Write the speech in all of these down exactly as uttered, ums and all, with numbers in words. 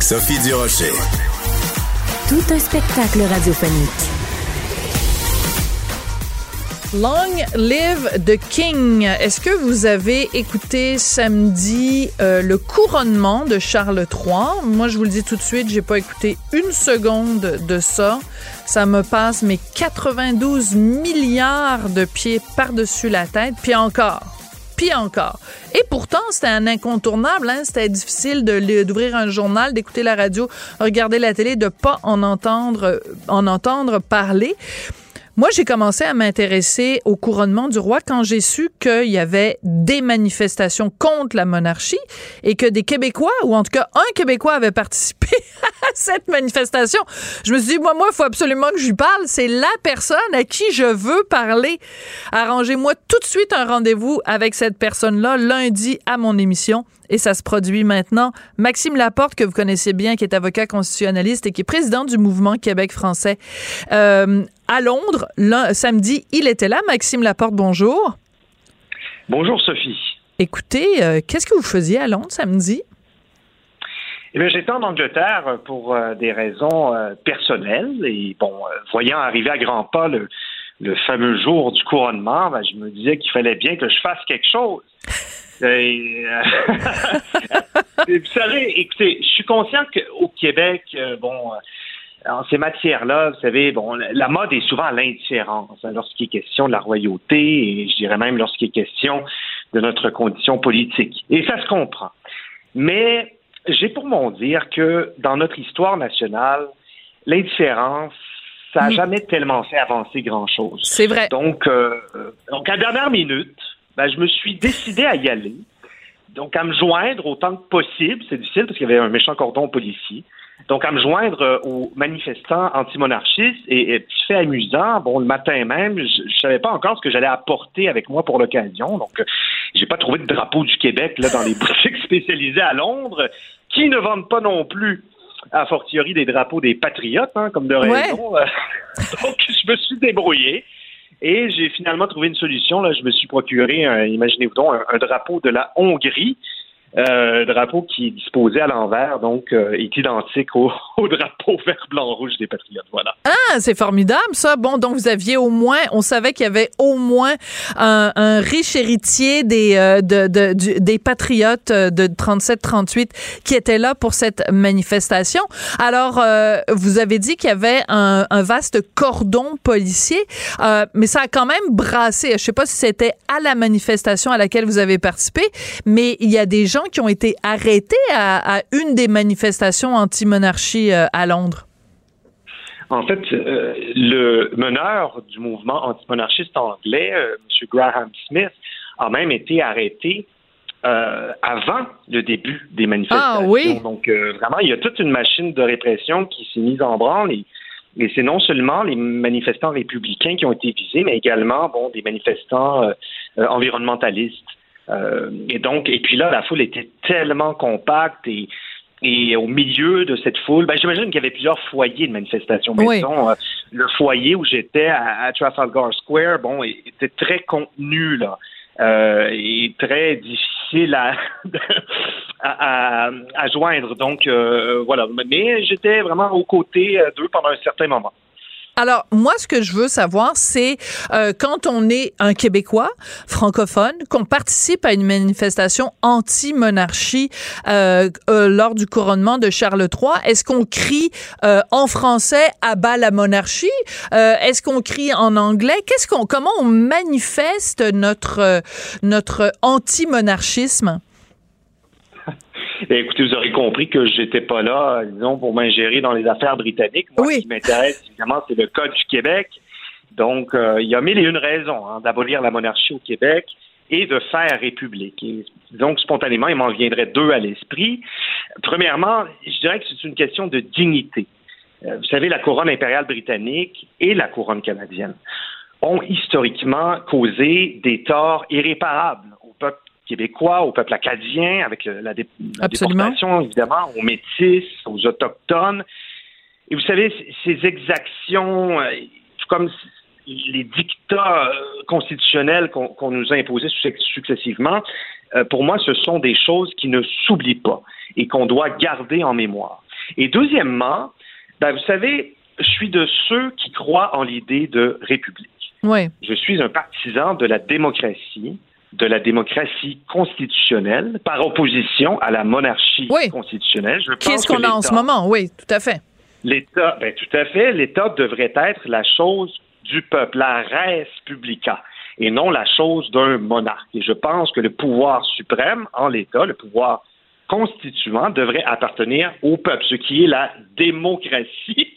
Sophie Durocher. Tout un spectacle radiophonique. Long Live the King. Est-ce que vous avez écouté samedi euh, le couronnement de Charles trois? Moi, je vous le dis tout de suite, j'ai pas écouté une seconde de ça. Ça me passe mes quatre-vingt-douze milliards de pieds par-dessus la tête, puis encore. Puis encore. Et pourtant, c'était un incontournable. Hein? C'était difficile de, d'ouvrir un journal, d'écouter la radio, regarder la télé, de pas en entendre, en entendre parler. Moi, j'ai commencé à m'intéresser au couronnement du roi quand j'ai su qu'il y avait des manifestations contre la monarchie et que des Québécois, ou en tout cas un Québécois, avait participé à cette manifestation. Je me suis dit, moi, moi, il faut absolument que je lui parle. C'est la personne à qui je veux parler. Arrangez-moi tout de suite un rendez-vous avec cette personne-là lundi à mon émission. Et ça se produit maintenant. Maxime Laporte, que vous connaissez bien, qui est avocat constitutionnaliste et qui est président du Mouvement Québec Français euh, à Londres, le, samedi, il était là. Maxime Laporte, bonjour. Bonjour, Sophie. Écoutez, euh, qu'est-ce que vous faisiez à Londres samedi? Eh bien, j'étais en Angleterre pour euh, des raisons euh, personnelles. Et bon, euh, voyant arriver à grands pas le, le fameux jour du couronnement, ben, je me disais qu'il fallait bien que je fasse quelque chose. Et, euh, et vous savez, écoutez, je suis conscient qu'au Québec, euh, bon, euh, en ces matières-là, vous savez, bon, la mode est souvent à l'indifférence hein, lorsqu'il est question de la royauté et je dirais même lorsqu'il est question de notre condition politique. Et ça se comprend. Mais j'ai pour mon dire que dans notre histoire nationale, l'indifférence, ça n'a oui. jamais tellement fait avancer grand-chose. C'est vrai. Donc, euh, donc à la dernière minute, ben, je me suis décidé à y aller, donc à me joindre autant que possible, c'est difficile parce qu'il y avait un méchant cordon policier, donc à me joindre aux manifestants anti-monarchistes et, et petit fait amusant, bon le matin même, je, je savais pas encore ce que j'allais apporter avec moi pour l'occasion, donc euh, j'ai pas trouvé de drapeau du Québec là dans les boutiques spécialisées à Londres, qui ne vendent pas non plus a fortiori des drapeaux des patriotes, hein, comme de raison, ouais. Donc je me suis débrouillé. Et j'ai finalement trouvé une solution. Là, je me suis procuré, un, imaginez-vous donc, un, un drapeau de la Hongrie, euh, un drapeau qui est disposé à l'envers, donc euh, est identique au, au drapeau vert, blanc, rouge des Patriotes. Voilà. Ah, c'est formidable ça. Bon, donc vous aviez au moins, on savait qu'il y avait au moins un, un riche héritier des euh, de, de, du, des Patriotes de trente-sept trente-huit qui était là pour cette manifestation. Alors, euh, vous avez dit qu'il y avait un, un vaste cordon policier, euh, mais ça a quand même brassé. Je ne sais pas si c'était à la manifestation à laquelle vous avez participé, mais il y a des gens qui ont été arrêtés à, à une des manifestations anti-monarchie à Londres? En fait, euh, le meneur du mouvement anti-monarchiste anglais, euh, M. Graham Smith, a même été arrêté euh, avant le début des manifestations. Ah, oui? Donc, euh, vraiment, il y a toute une machine de répression qui s'est mise en branle et, et c'est non seulement les manifestants républicains qui ont été visés, mais également, bon, des manifestants euh, euh, environnementalistes. Euh, et donc, et puis là, la foule était tellement compacte et, et au milieu de cette foule, ben, j'imagine qu'il y avait plusieurs foyers de manifestations. Oui. Disons, euh, le foyer où j'étais à, à Trafalgar Square, bon, était très contenu, là, euh, et très difficile à, à, à, à joindre. Donc, euh, voilà. Mais j'étais vraiment aux côtés d'eux pendant un certain moment. Alors, moi, ce que je veux savoir, c'est euh, quand on est un Québécois francophone, qu'on participe à une manifestation anti-monarchie euh, euh, lors du couronnement de Charles trois, est-ce qu'on crie euh, en français « à bas la monarchie » euh, Est-ce qu'on crie en anglais? Qu'est-ce qu'on, comment on manifeste notre, euh, notre anti-monarchisme? Écoutez, vous aurez compris que j'étais pas là, disons, pour m'ingérer dans les affaires britanniques. Moi, oui. Ce qui m'intéresse, évidemment, c'est le Code du Québec. Donc, euh, il y a mille et une raisons hein, d'abolir la monarchie au Québec et de faire république. Et donc, spontanément, il m'en viendrait deux à l'esprit. Premièrement, je dirais que c'est une question de dignité. Euh, vous savez, la couronne impériale britannique et la couronne canadienne ont historiquement causé des torts irréparables au peuple québécois, au peuple acadien, avec le, la, dé- la déportation, évidemment, aux Métis, aux Autochtones. Et vous savez, ces exactions, euh, tout comme les dictats euh, constitutionnels qu'on, qu'on nous a imposés successivement, euh, pour moi, ce sont des choses qui ne s'oublient pas et qu'on doit garder en mémoire. Et deuxièmement, ben, vous savez, je suis de ceux qui croient en l'idée de république. Oui. Je suis un partisan de la démocratie, de la démocratie constitutionnelle, par opposition à la monarchie oui. constitutionnelle. Je pense Qu'est-ce qu'on que a en ce moment? Oui, tout à fait. L'État, ben, tout à fait, l'État devrait être la chose du peuple, la res publica, et non la chose d'un monarque. Et je pense que le pouvoir suprême en l'État, le pouvoir constituant, devrait appartenir au peuple, ce qui est la démocratie,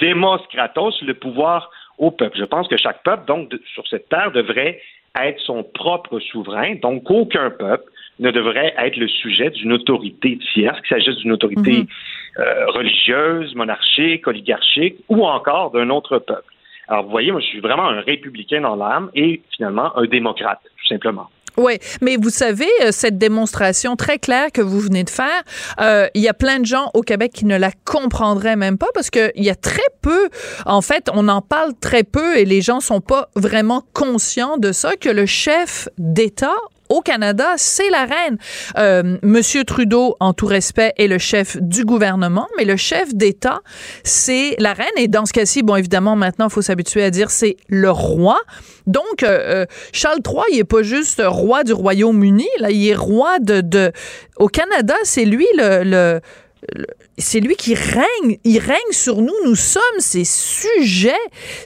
demos kratos, le pouvoir au peuple. Je pense que chaque peuple, donc, de, sur cette terre, devrait être son propre souverain, donc aucun peuple ne devrait être le sujet d'une autorité tierce, qu'il s'agisse d'une autorité mm-hmm. euh, religieuse, monarchique, oligarchique, ou encore d'un autre peuple. Alors, vous voyez, moi, je suis vraiment un républicain dans l'âme et, finalement, un démocrate, tout simplement. Oui, mais vous savez, cette démonstration très claire que vous venez de faire, euh, il y a plein de gens au Québec qui ne la comprendraient même pas parce qu'il y a très peu, en fait, on en parle très peu et les gens sont pas vraiment conscients de ça, que le chef d'État au Canada, c'est la reine. Euh, Monsieur Trudeau, en tout respect, est le chef du gouvernement, mais le chef d'État, c'est la reine. Et dans ce cas-ci, bon, évidemment, maintenant, il faut s'habituer à dire c'est le roi. Donc, euh, Charles trois, il n'est pas juste roi du Royaume-Uni, là, il est roi de... de... Au Canada, c'est lui le... le c'est lui qui règne, il règne sur nous, nous sommes ses sujets.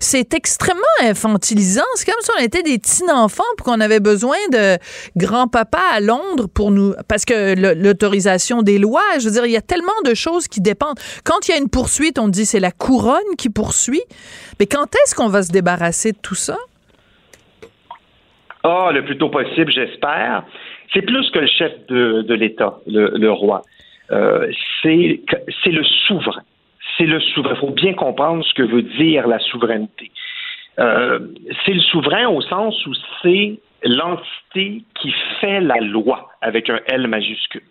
C'est extrêmement infantilisant. C'est comme si on était des petits enfants puis qu'on avait besoin de grand-papa à Londres pour nous, parce que le, l'autorisation des lois, je veux dire, il y a tellement de choses qui dépendent. Quand il y a une poursuite, on dit c'est la couronne qui poursuit. Mais quand est-ce qu'on va se débarrasser de tout ça? Ah, oh, le plus tôt possible, j'espère. C'est plus que le chef de, de l'État, le, le roi. Euh, c'est, c'est le souverain. C'est le souverain. Il faut bien comprendre ce que veut dire la souveraineté. Euh, c'est le souverain au sens où c'est l'entité qui fait la loi, avec un L majuscule.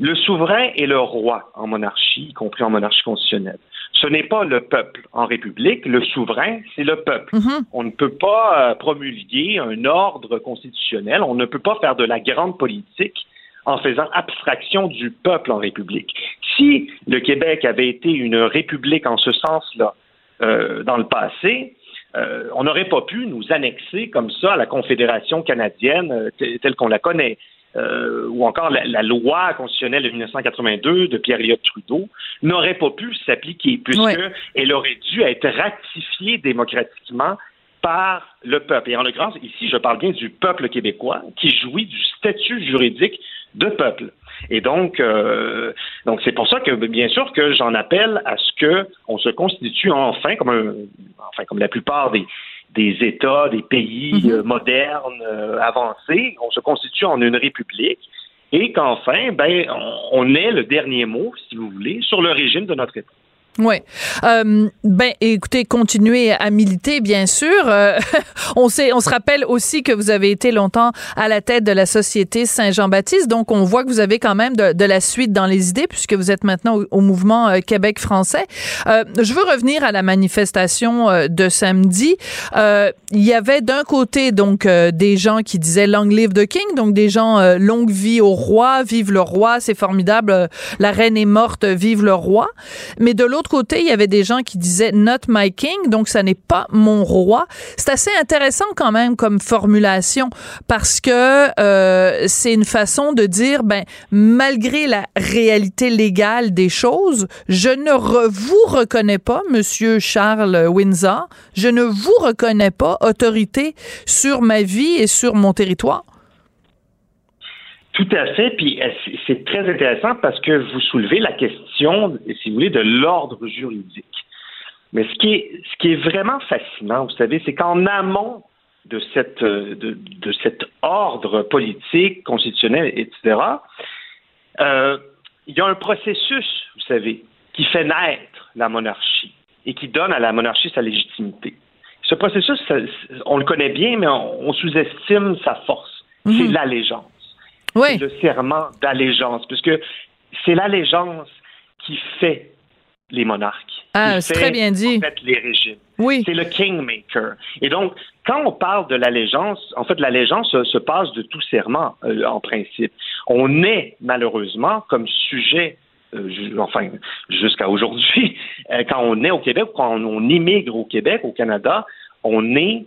Le souverain est le roi en monarchie, y compris en monarchie constitutionnelle. Ce n'est pas le peuple. En république, le souverain, c'est le peuple. Mm-hmm. On ne peut pas promulguer un ordre constitutionnel, on ne peut pas faire de la grande politique en faisant abstraction du peuple en république. Si le Québec avait été une république en ce sens-là euh, dans le passé, euh, on n'aurait pas pu nous annexer comme ça à la Confédération canadienne euh, t- telle qu'on la connaît, euh, ou encore la, la loi constitutionnelle de dix-neuf cent quatre-vingt-deux de Pierre Elliott Trudeau n'aurait pas pu s'appliquer puisque ouais. elle aurait dû être ratifiée démocratiquement par le peuple. Et en l'occurrence, ici, je parle bien du peuple québécois qui jouit du statut juridique de peuple. Et donc, euh, donc c'est pour ça que, bien sûr, que j'en appelle à ce que on se constitue enfin, comme un, enfin, comme la plupart des, des États, des pays mm-hmm. euh, modernes, euh, avancés, on se constitue en une république et qu'enfin, ben, on, on ait le dernier mot, si vous voulez, sur le régime de notre État. Oui. Euh, ben, écoutez, continuez à militer, bien sûr. Euh, on sait, on se rappelle aussi que vous avez été longtemps à la tête de la Société Saint-Jean-Baptiste, donc on voit que vous avez quand même de, de la suite dans les idées, puisque vous êtes maintenant au, au Mouvement euh, Québec Français. Euh, je veux revenir à la manifestation euh, de samedi. Euh, il y avait d'un côté, donc, euh, des gens qui disaient « Long live the king », donc des gens euh, « Longue vie au roi »,« Vive le roi », c'est formidable, euh, « La reine est morte, vive le roi ». Mais de l'autre côté, il y avait des gens qui disaient « Not my king », donc ça n'est pas mon roi. C'est assez intéressant quand même comme formulation parce que euh, c'est une façon de dire, ben, malgré la réalité légale des choses, je ne re- vous reconnais pas, Monsieur Charles Windsor, je ne vous reconnais pas autorité sur ma vie et sur mon territoire. Tout à fait, puis c'est très intéressant parce que vous soulevez la question, si vous voulez, de l'ordre juridique. Mais ce qui est, ce qui est vraiment fascinant, vous savez, c'est qu'en amont de cette, de, de cet ordre politique, constitutionnel, et cetera, euh, il y a un processus, vous savez, qui fait naître la monarchie et qui donne à la monarchie sa légitimité. Ce processus, ça, on le connaît bien, mais on, on sous-estime sa force. Mmh. C'est l'allégeance. Oui. C'est le serment d'allégeance, puisque c'est l'allégeance qui fait les monarques. Ah, c'est très bien dit. En fait, les régimes. Oui. C'est le kingmaker. Et donc, quand on parle de l'allégeance, en fait, l'allégeance se, se passe de tout serment, euh, en principe. On est, malheureusement, comme sujet, euh, ju- enfin, jusqu'à aujourd'hui, euh, quand on est au Québec, quand on, on immigre au Québec, au Canada, on est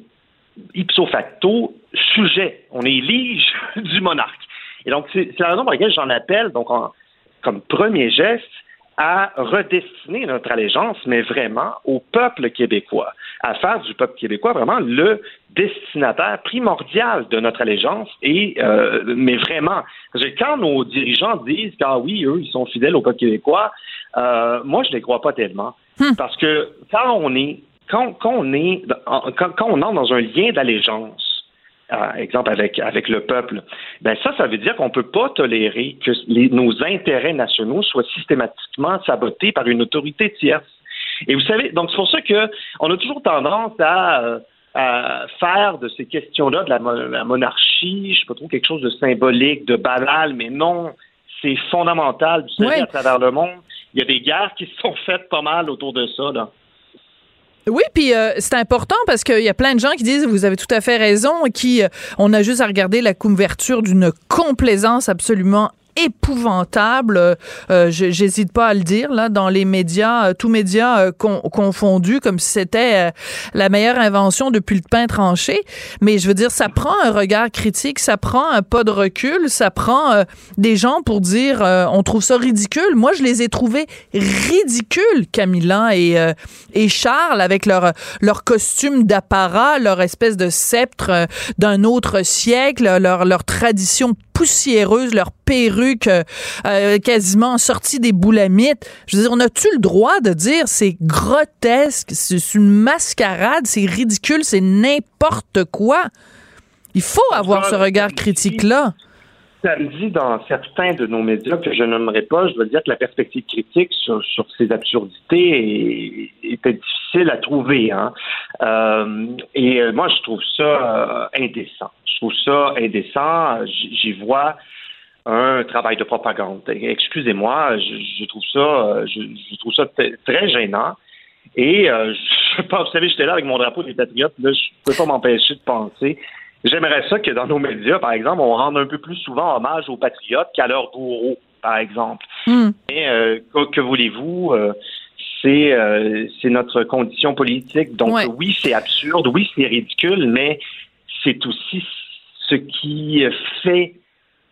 ipso facto sujet. On est lige du monarque. Et donc, c'est, c'est la raison pour laquelle j'en appelle, donc, en, comme premier geste, à redessiner notre allégeance, mais vraiment au peuple québécois, à faire du peuple québécois vraiment le destinataire primordial de notre allégeance, et euh, mais vraiment, parce que quand nos dirigeants disent « Ah oui, eux, ils sont fidèles au peuple québécois euh, », moi, je ne les crois pas tellement, hmm. parce que quand on est, quand, quand on est, quand, quand on entre dans un lien d'allégeance, par exemple avec, avec le peuple, ben ça, ça veut dire qu'on ne peut pas tolérer que les, nos intérêts nationaux soient systématiquement sabotés par une autorité tierce. Et vous savez, donc c'est pour ça qu'on a toujours tendance à, à faire de ces questions-là, de la, la monarchie, je ne sais pas trop, quelque chose de symbolique, de banal, mais non, c'est fondamental, vous savez, oui. à travers le monde. Il y a des guerres qui se sont faites pas mal autour de ça, là. Oui, puis euh, c'est important parce qu'il y a plein de gens qui disent vous avez tout à fait raison, qui euh, on a juste à regarder la couverture d'une complaisance absolument épouvantable, euh, j'hésite pas à le dire, là, dans les médias, euh, tous médias euh, con, confondus, comme si c'était euh, la meilleure invention depuis le pain tranché. Mais je veux dire, ça prend un regard critique, ça prend un pas de recul, ça prend euh, des gens pour dire euh, on trouve ça ridicule. Moi, je les ai trouvés ridicules, Camilla et, euh, et Charles, avec leur, leur costume d'apparat, leur espèce de sceptre euh, d'un autre siècle, leur, leur tradition poussiéreuse, leur perruque euh, quasiment sortie des boulamites. Je veux dire, on a-tu le droit de dire c'est grotesque, c'est une mascarade, c'est ridicule, c'est n'importe quoi? Il faut avoir ce regard critique-là. Samedi, dans certains de nos médias que je nommerai pas, je dois dire que la perspective critique sur, sur ces absurdités était difficile à trouver. Hein. Euh, et moi, je trouve ça euh, indécent. Je trouve ça indécent. J'y vois un travail de propagande. Excusez-moi, je, je trouve ça, je, je trouve ça t- très gênant. Et euh, je pense, vous savez, j'étais là avec mon drapeau des Patriotes. Là, je peux pas m'empêcher de penser. J'aimerais ça que dans nos médias, par exemple, on rende un peu plus souvent hommage aux patriotes qu'à leurs bourreaux, par exemple. Mm. Mais euh, que, que voulez-vous? Euh, c'est, euh, c'est notre condition politique. Donc ouais. oui, c'est absurde, oui, c'est ridicule, mais c'est aussi ce qui fait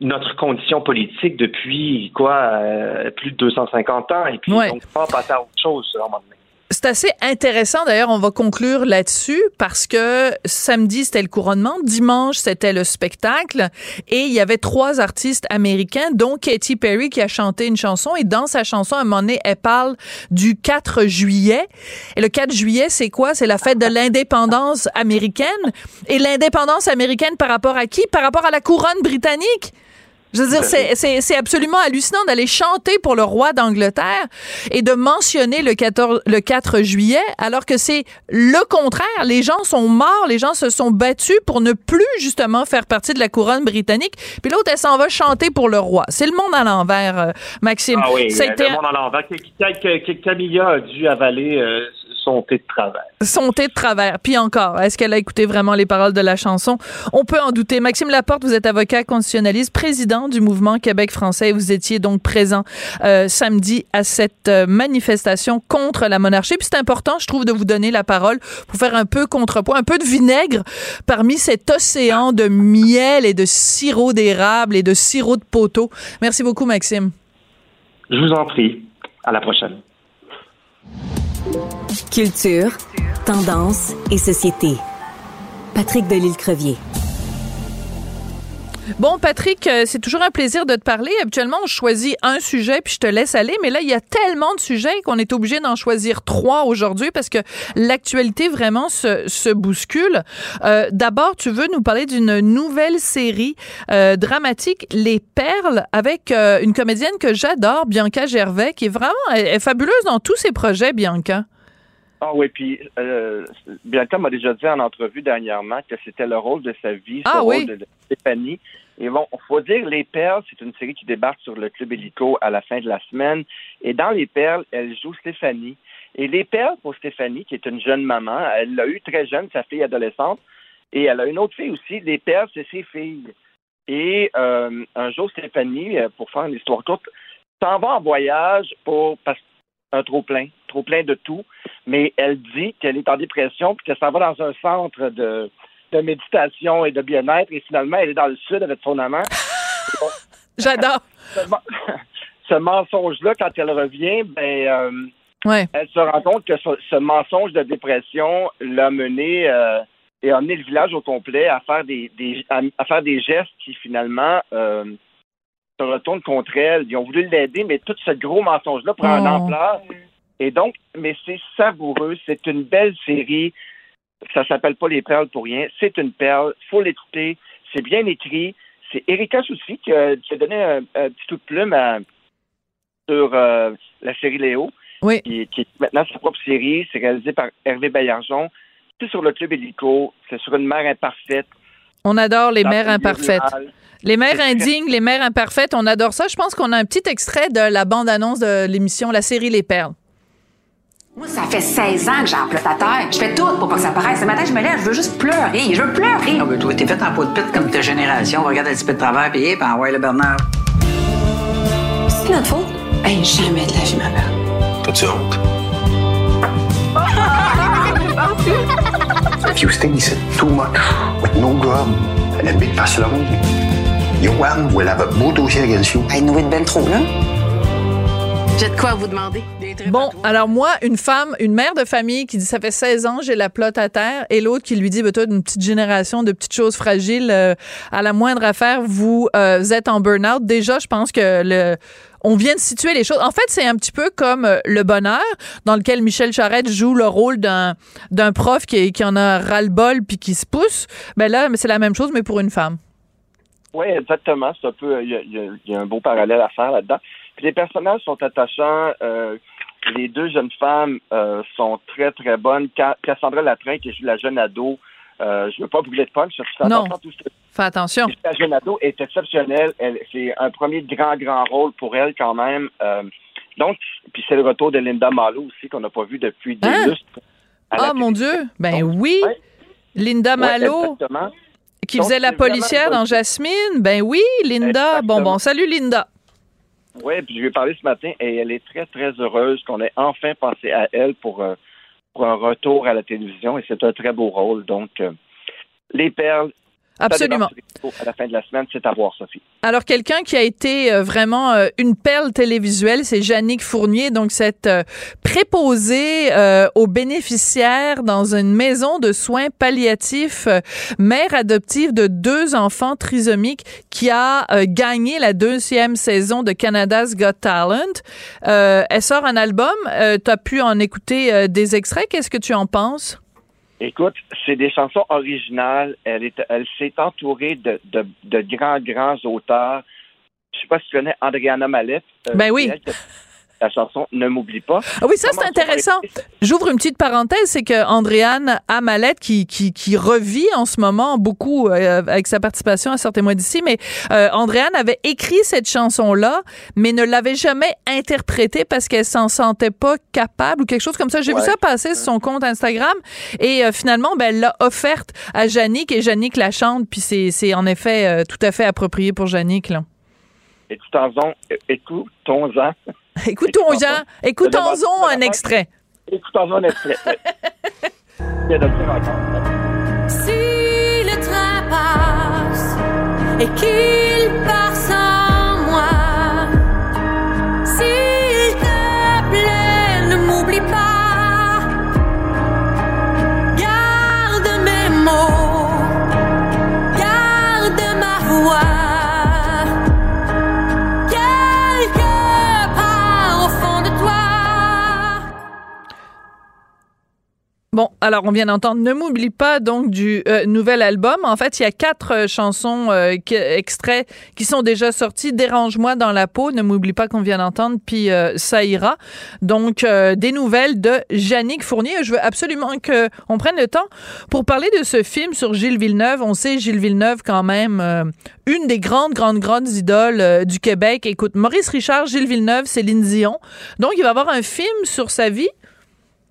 notre condition politique depuis, quoi, euh, plus de deux cent cinquante ans. Et puis, ouais. donc, on va passer à autre chose, à un moment donné. C'est assez intéressant, d'ailleurs, on va conclure là-dessus, parce que samedi, c'était le couronnement, dimanche, c'était le spectacle, et il y avait trois artistes américains, dont Katy Perry, qui a chanté une chanson, et dans sa chanson, à un moment donné, elle parle du quatre juillet, et le quatre juillet, c'est quoi? C'est la fête de l'indépendance américaine, et l'indépendance américaine par rapport à qui? Par rapport à la couronne britannique! Je veux dire, c'est, c'est, c'est absolument hallucinant d'aller chanter pour le roi d'Angleterre et de mentionner le, quatorze, le quatre juillet, alors que c'est le contraire. Les gens sont morts, les gens se sont battus pour ne plus, justement, faire partie de la couronne britannique. Puis l'autre, elle s'en va chanter pour le roi. C'est le monde à l'envers, Maxime. Ah oui, c'était... le monde à l'envers. Camilla a dû avaler... Euh... son thé de travers. Son thé de travers. Puis encore, est-ce qu'elle a écouté vraiment les paroles de la chanson? On peut en douter. Maxime Laporte, vous êtes avocat constitutionnaliste, président du Mouvement Québec Français. Vous étiez donc présent euh, samedi à cette manifestation contre la monarchie. Puis c'est important, je trouve, de vous donner la parole pour faire un peu contrepoint, un peu de vinaigre parmi cet océan de miel et de sirop d'érable et de sirop de poteau. Merci beaucoup, Maxime. Je vous en prie. À la prochaine. Culture, tendance et société. Patrick Delisle-Crevier. Bon, Patrick, c'est toujours un plaisir de te parler. Habituellement, on choisit un sujet puis je te laisse aller, mais là, il y a tellement de sujets qu'on est obligé d'en choisir trois aujourd'hui parce que l'actualité vraiment se, se bouscule. Euh, d'abord, tu veux nous parler d'une nouvelle série euh, dramatique, Les Perles, avec euh, une comédienne que j'adore, Bianca Gervais, qui est vraiment elle, elle est fabuleuse dans tous ses projets, Bianca. Ah oui, puis euh, Bianca m'a déjà dit en entrevue dernièrement que c'était le rôle de sa vie, ah, le oui. rôle de, de Stéphanie. Et bon, il faut dire Les Perles, c'est une série qui débarque sur le Club Illico à la fin de la semaine. Et dans Les Perles, elle joue Stéphanie. Et Les Perles pour Stéphanie, qui est une jeune maman, elle l'a eu très jeune, sa fille adolescente. Et elle a une autre fille aussi. Les Perles, c'est ses filles. Et euh, un jour, Stéphanie, pour faire une histoire courte, s'en va en voyage pour parce, un trop-plein, trop-plein de tout. Mais elle dit qu'elle est en dépression puis qu'elle s'en va dans un centre de, de méditation et de bien-être. Et finalement, elle est dans le sud avec son amant. J'adore. Ce mensonge-là, quand elle revient, ben, euh, ouais. elle se rend compte que ce, ce mensonge de dépression l'a mené euh, et a mené le village au complet à faire des, des, à, à faire des gestes qui, finalement, euh, se retournent contre elle. Ils ont voulu l'aider, mais tout ce gros mensonge-là prend une oh. ampleur. Et donc, mais c'est savoureux, c'est une belle série, ça s'appelle pas Les Perles pour rien, c'est une perle, faut l'écouter, c'est bien écrit, c'est Erika Soucy qui a donné un, un petit coup de plume à, sur euh, la série Léo, oui. qui, qui est maintenant sa propre série, c'est réalisé par Hervé Baillargeon, c'est sur le Club Illico, c'est sur une mère imparfaite. On adore les mères imparfaites. Rural. Les mères indignes, les mères imparfaites, on adore ça. Je pense qu'on a un petit extrait de la bande-annonce de l'émission, la série Les Perles. Moi, ça fait seize ans que j'emplote à terre. Je fais tout pour pas que ça paraisse. Ce matin, je me lève, je veux juste pleurer. Je veux pleurer. Oh, ben, toi, t'es fait en peau de pite comme ta génération. Regarde un petit peu de travail, puis ben, ouais, le Bernard. C'est notre faute. Hey, jamais de la vie, ma mère. T'as-tu honte? If you think this is too much, with no grub, and a big pass long, Joanne will have a beau dossier against you. I know it ben trop, là. J'ai de quoi vous demander. Bon, alors moi, une femme, une mère de famille qui dit ça fait seize ans, j'ai la plotte à terre, et l'autre qui lui dit, ben toi, une petite génération de petites choses fragiles, euh, à la moindre affaire, vous, euh, vous êtes en burn-out. Déjà, je pense que le... on vient de situer les choses. En fait, c'est un petit peu comme Le Bonheur, dans lequel Michel Charette joue le rôle d'un, d'un prof qui, qui en a ras-le-bol puis qui se pousse. Ben là, c'est la même chose, mais pour une femme. Oui, exactement. C'est un peu, il y, y, y a un beau parallèle à faire là-dedans. Puis les personnages sont attachants. Euh, les deux jeunes femmes euh, sont très, très bonnes. Cassandra Latrain, qui joue la jeune ado, euh, je ne veux pas brûler de punch. Non, fais attention. La jeune ado est exceptionnelle. Elle, c'est un premier grand, grand rôle pour elle quand même. Euh, donc, puis c'est le retour de Linda Malo aussi, qu'on n'a pas vu depuis hein? des lustres. Ah, oh, mon Dieu! Ben donc, oui! Ouais. Linda Malo! Ouais, exactement. Qui donc, faisait la policière dans Jasmine. Ben oui, Linda. Exactement. Bon, bon, salut Linda. Oui, puis je lui ai parlé ce matin et elle est très, très heureuse qu'on ait enfin pensé à elle pour, euh, pour un retour à la télévision et c'est un très beau rôle. Donc, euh, Les Perles. Absolument. À la fin de la semaine, c'est à voir, Sophie. Alors, quelqu'un qui a été euh, vraiment euh, une perle télévisuelle, c'est Yannick Fournier, donc cette euh, préposée euh, aux bénéficiaires dans une maison de soins palliatifs, euh, mère adoptive de deux enfants trisomiques qui a euh, gagné la deuxième saison de Canada's Got Talent. Euh, elle sort un album, euh, tu as pu en écouter euh, des extraits, qu'est-ce que tu en penses? Écoute, c'est des chansons originales. Elle est, elle s'est entourée de, de, de grands, grands auteurs. Je ne sais pas si tu connais Andréanne Malette. Ben euh, oui. Elle, la chanson Ne m'oublie pas. Ah oui, ça, comment c'est intéressant. J'ouvre une petite parenthèse. C'est que Andréanne Malette, qui, qui, qui revit en ce moment beaucoup euh, avec sa participation à Sortez-moi d'ici, mais euh, Andréanne avait écrit cette chanson-là, mais ne l'avait jamais interprétée parce qu'elle s'en sentait pas capable ou quelque chose comme ça. J'ai ouais. vu ça passer sur son compte Instagram et euh, finalement, ben, elle l'a offerte à Yannick et Yannick la chante, puis c'est, c'est en effet euh, tout à fait approprié pour Yannick, là. Écoutons-en. Écoutons-en. Écoutons-en, écoutons-en un extrait. Écoutons-en un extrait. Si le train passe et qu'il part sans moi, s'il te plaît, ne m'oublie pas. Garde mes mots, garde ma voix. Bon, alors on vient d'entendre « Ne m'oublie pas » donc du euh, nouvel album. En fait, il y a quatre euh, chansons euh, qui, extraits qui sont déjà sortis. « Dérange-moi dans la peau »,« Ne m'oublie pas » qu'on vient d'entendre, puis euh, « Ça ira ». Donc, euh, des nouvelles de Yannick Fournier. Je veux absolument qu'on prenne le temps pour parler de ce film sur Gilles Villeneuve. On sait Gilles Villeneuve quand même, euh, une des grandes, grandes, grandes idoles euh, du Québec. Écoute, Maurice Richard, Gilles Villeneuve, Céline Dion. Donc, il va y avoir un film sur sa vie.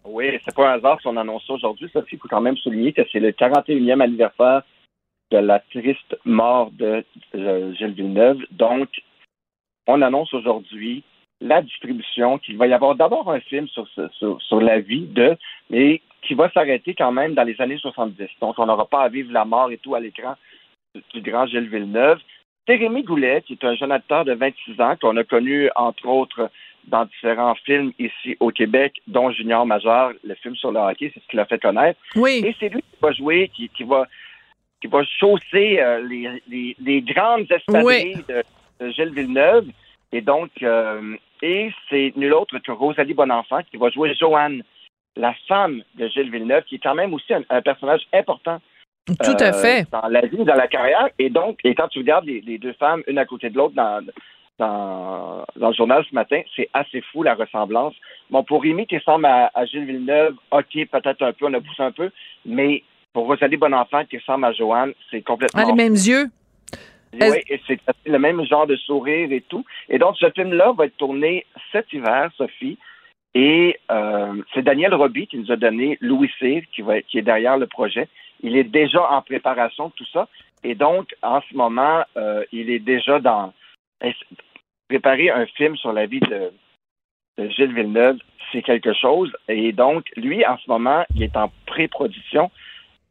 Oui, c'est pas un hasard si on annonce ça aujourd'hui, Sophie. Il faut quand même souligner que c'est le quarante et unième anniversaire de la triste mort de Gilles Villeneuve. Donc, on annonce aujourd'hui la distribution qu'il va y avoir d'abord un film sur, sur, sur la vie de, mais qui va s'arrêter quand même dans les années soixante-dix. Donc, on n'aura pas à vivre la mort et tout à l'écran du grand Gilles Villeneuve. Jérémy Goulet, qui est un jeune acteur de vingt-six ans, qu'on a connu, entre autres, dans différents films ici au Québec, dont Junior Major, le film sur le hockey, c'est ce qui l'a fait connaître. Oui. Et c'est lui qui va jouer, qui, qui, va, qui va chausser euh, les, les, les grandes espadrilles oui. de, de Gilles Villeneuve. Et donc, euh, et c'est nul autre que Rosalie Bonenfant qui va jouer Joanne, la femme de Gilles Villeneuve, qui est quand même aussi un, un personnage important. Tout à euh, fait. Dans la vie, dans la carrière. Et donc, et quand tu regardes les, les deux femmes, une à côté de l'autre, dans, dans, dans le journal ce matin, c'est assez fou la ressemblance. Bon, pour imiter semble à, à Gilles Villeneuve, OK, peut-être un peu, on a poussé un peu, mais pour Rosalie Bonenfant, qui ressemble à Joanne, c'est complètement... Ah, les mêmes yeux. Oui, et c'est le même genre de sourire et tout. Et donc, ce film-là va être tourné cet hiver, Sophie. Et euh, c'est Daniel Roby qui nous a donné Louis Cyr, qui, va, qui est derrière le projet. Il est déjà en préparation de tout ça. Et donc, en ce moment, euh, il est déjà dans... Préparer un film sur la vie de, de Gilles Villeneuve, c'est quelque chose. Et donc, lui, en ce moment, il est en pré-production.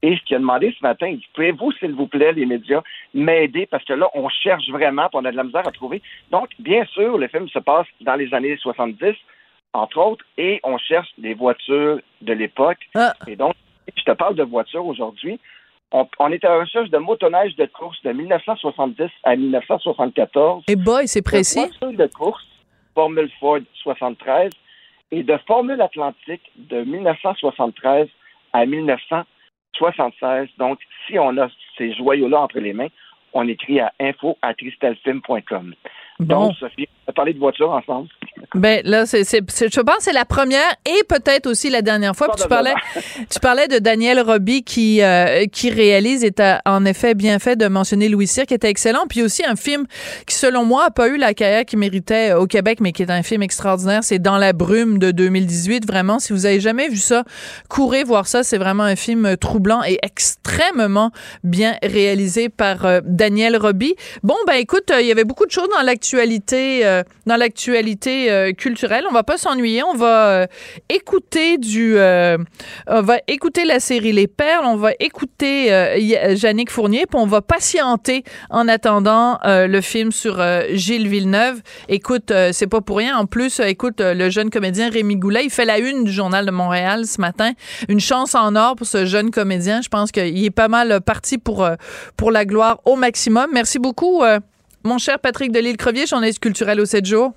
Et ce qu'il a demandé ce matin, il dit, pouvez-vous, s'il vous plaît, les médias, m'aider? Parce que là, on cherche vraiment, puis on a de la misère à trouver. Donc, bien sûr, le film se passe dans les années soixante-dix, entre autres, et on cherche des voitures de l'époque. Ah. Et donc, je te parle de voitures aujourd'hui. On, on est à la recherche de motoneiges de course de mille neuf cent soixante-dix à mille neuf cent soixante-quatorze. Eh boy, c'est précis. De voitures de course, Formule Ford soixante-treize, et de Formule Atlantique de mille neuf cent soixante-treize à mille neuf cent soixante-seize. Donc, si on a ces joyaux-là entre les mains, on écrit à info arobase cristalfilm point com. Bon. Donc, Sophie, on a parlé de voitures ensemble. Ben là, c'est, c'est, c'est, je pense que c'est la première et peut-être aussi la dernière fois. Puis tu parlais, tu parlais de Daniel Roby qui, euh, qui réalise, et t'as en effet bien fait de mentionner Louis Cyr, qui était excellent. Puis aussi un film qui, selon moi, n'a pas eu la carrière qu'il méritait au Québec, mais qui est un film extraordinaire. C'est Dans la brume de deux mille dix-huit. Vraiment, si vous avez jamais vu ça, courez voir ça. C'est vraiment un film troublant et extrêmement bien réalisé par euh, Daniel Roby. Bon, ben écoute, il euh, y avait beaucoup de choses dans l'actualité. Euh, dans l'actualité euh, culturelle, on va pas s'ennuyer, on va euh, écouter du, euh, on va écouter la série Les Perles, on va écouter euh, Yannick Fournier, puis on va patienter en attendant euh, le film sur euh, Gilles Villeneuve. Écoute, euh, c'est pas pour rien. En plus, euh, écoute, euh, le jeune comédien Rémi Goulet, il fait la une du Journal de Montréal ce matin. Une chance en or pour ce jeune comédien. Je pense qu'il est pas mal parti pour euh, pour la gloire au maximum. Merci beaucoup. Euh, Mon cher Patrick Delisle-Crevier, journaliste culturel au sept jours.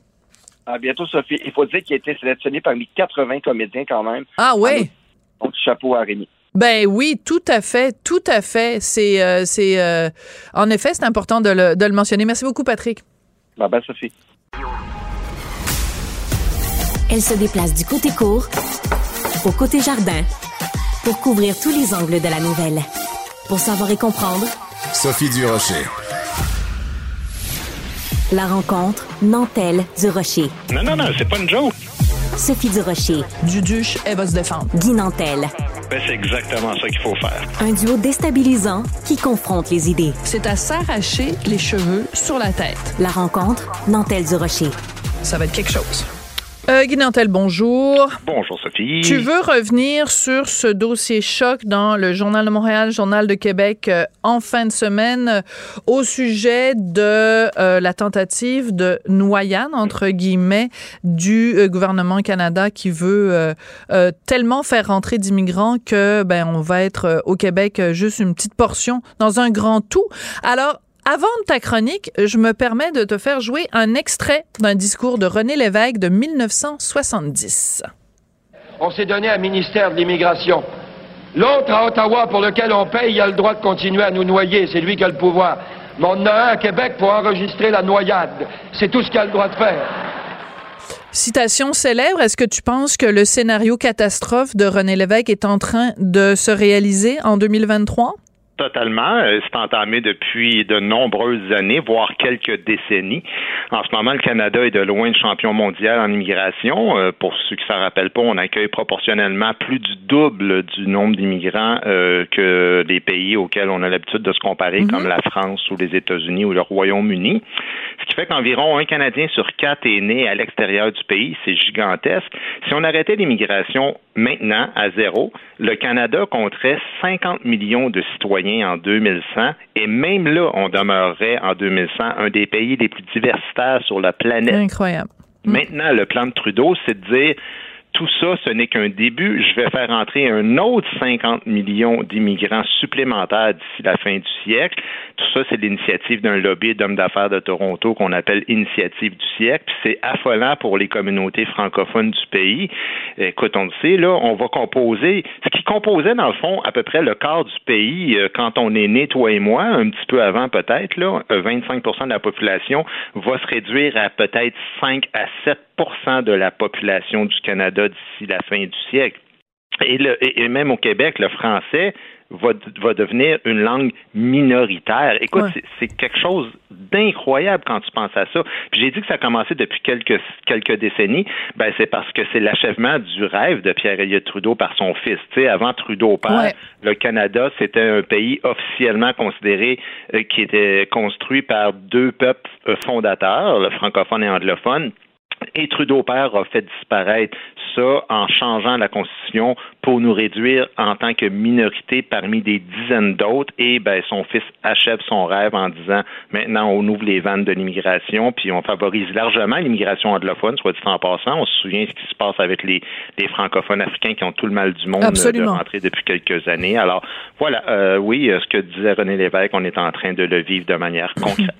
À bientôt, Sophie. Il faut dire qu'il a été sélectionné parmi quatre-vingts comédiens quand même. Ah oui? Donc, chapeau à Rémi. Ben oui, tout à fait, tout à fait. C'est, euh, c'est, euh, en effet, c'est important de le, de le mentionner. Merci beaucoup, Patrick. Ben, ben, Sophie. Elle se déplace du côté court au côté jardin pour couvrir tous les angles de la nouvelle. Pour savoir et comprendre, Sophie Durocher. La rencontre Nantel-Durocher. Non, non, non, c'est pas une joke. Sophie Durocher. Duduche, elle va se défendre. Guy Nantel. Ben, c'est exactement ça qu'il faut faire. Un duo déstabilisant qui confronte les idées. C'est à s'arracher les cheveux sur la tête. La rencontre Nantel-Durocher. Ça va être quelque chose. Euh, Guy Nantel, bonjour. Bonjour, Sophie. Tu veux revenir sur ce dossier choc dans le Journal de Montréal, Journal de Québec, euh, en fin de semaine, euh, au sujet de euh, la tentative de noyade, entre guillemets, du euh, gouvernement Canada qui veut euh, euh, tellement faire rentrer d'immigrants que, ben, on va être euh, au Québec euh, juste une petite portion dans un grand tout. Alors, avant de ta chronique, je me permets de te faire jouer un extrait d'un discours de René Lévesque de mille neuf cent soixante-dix. On s'est donné un ministère de l'immigration. L'autre à Ottawa pour lequel on paye, il a le droit de continuer à nous noyer, c'est lui qui a le pouvoir. Mais on a un à Québec pour enregistrer la noyade. C'est tout ce qu'il a le droit de faire. Citation célèbre, est-ce que tu penses que le scénario catastrophe de René Lévesque est en train de se réaliser en deux mille vingt-trois? Totalement. C'est entamé depuis de nombreuses années, voire quelques décennies. En ce moment, le Canada est de loin le champion mondial en immigration. Euh, pour ceux qui ne s'en rappellent pas, on accueille proportionnellement plus du double du nombre d'immigrants euh, que les pays auxquels on a l'habitude de se comparer, mm-hmm. comme la France ou les États-Unis ou le Royaume-Uni. Ce qui fait qu'environ un Canadien sur quatre est né à l'extérieur du pays. C'est gigantesque. Si on arrêtait l'immigration maintenant à zéro, le Canada compterait cinquante millions de citoyens en deux mille cent et même là, on demeurerait en deux mille cent un des pays les plus diversitaires sur la planète. Incroyable. Maintenant, le plan de Trudeau, c'est de dire... Tout ça, ce n'est qu'un début. Je vais faire entrer un autre cinquante millions d'immigrants supplémentaires d'ici la fin du siècle. Tout ça, c'est l'initiative d'un lobby d'hommes d'affaires de Toronto qu'on appelle Initiative du siècle. Puis c'est affolant pour les communautés francophones du pays. Écoute, on le sait, là, on va composer ce qui composait, dans le fond, à peu près le quart du pays quand on est né, toi et moi, un petit peu avant peut-être, là, vingt-cinq pour cent de la population va se réduire à peut-être cinq à sept pour cent de la population du Canada d'ici la fin du siècle. Et, le, et même au Québec, le français va, va devenir une langue minoritaire. Écoute, ouais. c'est, c'est quelque chose d'incroyable quand tu penses à ça. Puis j'ai dit que ça a commencé depuis quelques, quelques décennies. Ben c'est parce que c'est l'achèvement du rêve de Pierre Elliott Trudeau par son fils. Tu sais, avant Trudeau père, ouais. le Canada, c'était un pays officiellement considéré euh, qui était construit par deux peuples euh, fondateurs, le francophone et anglophone. Et Trudeau père a fait disparaître ça en changeant la Constitution pour nous réduire en tant que minorité parmi des dizaines d'autres. Et ben son fils achève son rêve en disant maintenant on ouvre les vannes de l'immigration puis on favorise largement l'immigration anglophone, soit dit en passant. On se souvient de ce qui se passe avec les, les francophones africains qui ont tout le mal du monde Absolument. De rentrer depuis quelques années. Alors voilà, euh, oui, ce que disait René Lévesque, on est en train de le vivre de manière concrète.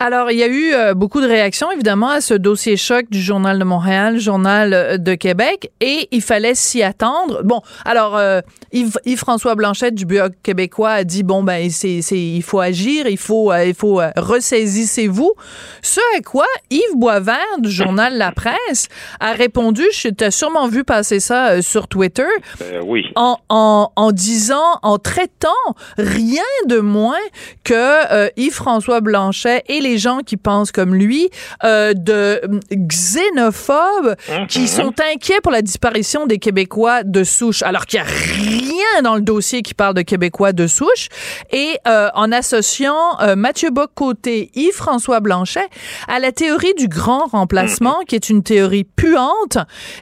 Alors, il y a eu euh, beaucoup de réactions, évidemment, à ce dossier choc du Journal de Montréal, Journal de Québec, et il fallait s'y attendre. Bon, alors, euh, Yves, Yves-François Blanchet du Bloc québécois a dit, bon, ben, c'est, c'est, il faut agir, il faut, euh, il faut euh, ressaisissez-vous. Ce à quoi Yves Boisvert du Journal La Presse a répondu, je t'ai sûrement vu passer ça euh, sur Twitter, euh, oui. en, en, en disant, en traitant rien de moins que euh, Yves-François Blanchet et les gens qui pensent comme lui euh, de xénophobes mmh, qui mmh. sont inquiets pour la disparition des Québécois de souche alors qu'il n'y a rien dans le dossier qui parle de Québécois de souche et euh, en associant euh, Mathieu Bock-Côté, Yves-François Blanchet à la théorie du grand remplacement mmh. qui est une théorie puante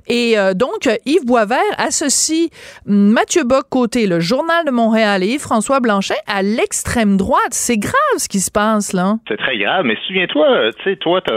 et euh, donc Yves Boisvert associe Mathieu Bock-Côté, le Journal de Montréal et Yves-François Blanchet à l'extrême droite. C'est grave ce qui se passe là. C'est très grave, mais souviens-toi, tu sais, toi, t'as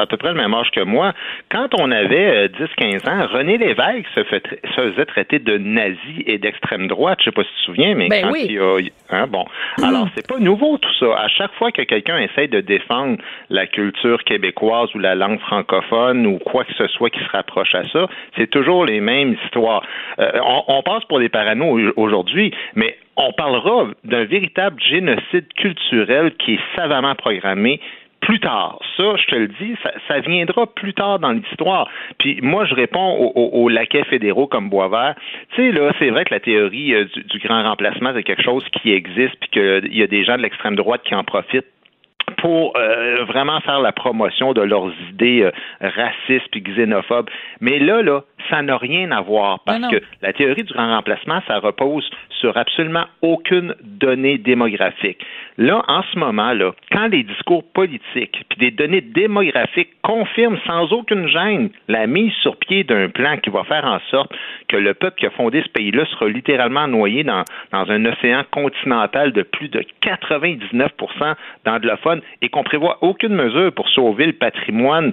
à peu près le même âge que moi. Quand on avait dix à quinze ans, René Lévesque se, fait, se faisait traiter de nazi et d'extrême droite. Je sais pas si tu te souviens, mais ben quand oui. il a, hein, bon. Alors, c'est pas nouveau tout ça. À chaque fois que quelqu'un essaie de défendre la culture québécoise ou la langue francophone ou quoi que ce soit qui se rapproche à ça, c'est toujours les mêmes histoires. Euh, on, on passe pour des parano aujourd'hui, mais on parlera d'un véritable génocide culturel qui est savamment programmé plus tard. Ça, je te le dis, ça, ça viendra plus tard dans l'histoire. Puis moi, je réponds aux, aux, aux laquais fédéraux comme Boisvert. Tu sais, là, c'est vrai que la théorie euh, du, du grand remplacement, c'est quelque chose qui existe puis qu'il euh, y a des gens de l'extrême droite qui en profitent pour euh, vraiment faire la promotion de leurs idées euh, racistes et xénophobes. Mais là, là, ça n'a rien à voir parce que la théorie du grand remplacement, ça repose sur absolument aucune donnée démographique. Là, en ce moment, là, quand les discours politiques puis des données démographiques confirment sans aucune gêne la mise sur pied d'un plan qui va faire en sorte que le peuple qui a fondé ce pays-là sera littéralement noyé dans, dans un océan continental de plus de quatre-vingt-dix-neuf pour cent d'anglophones et qu'on prévoit aucune mesure pour sauver le patrimoine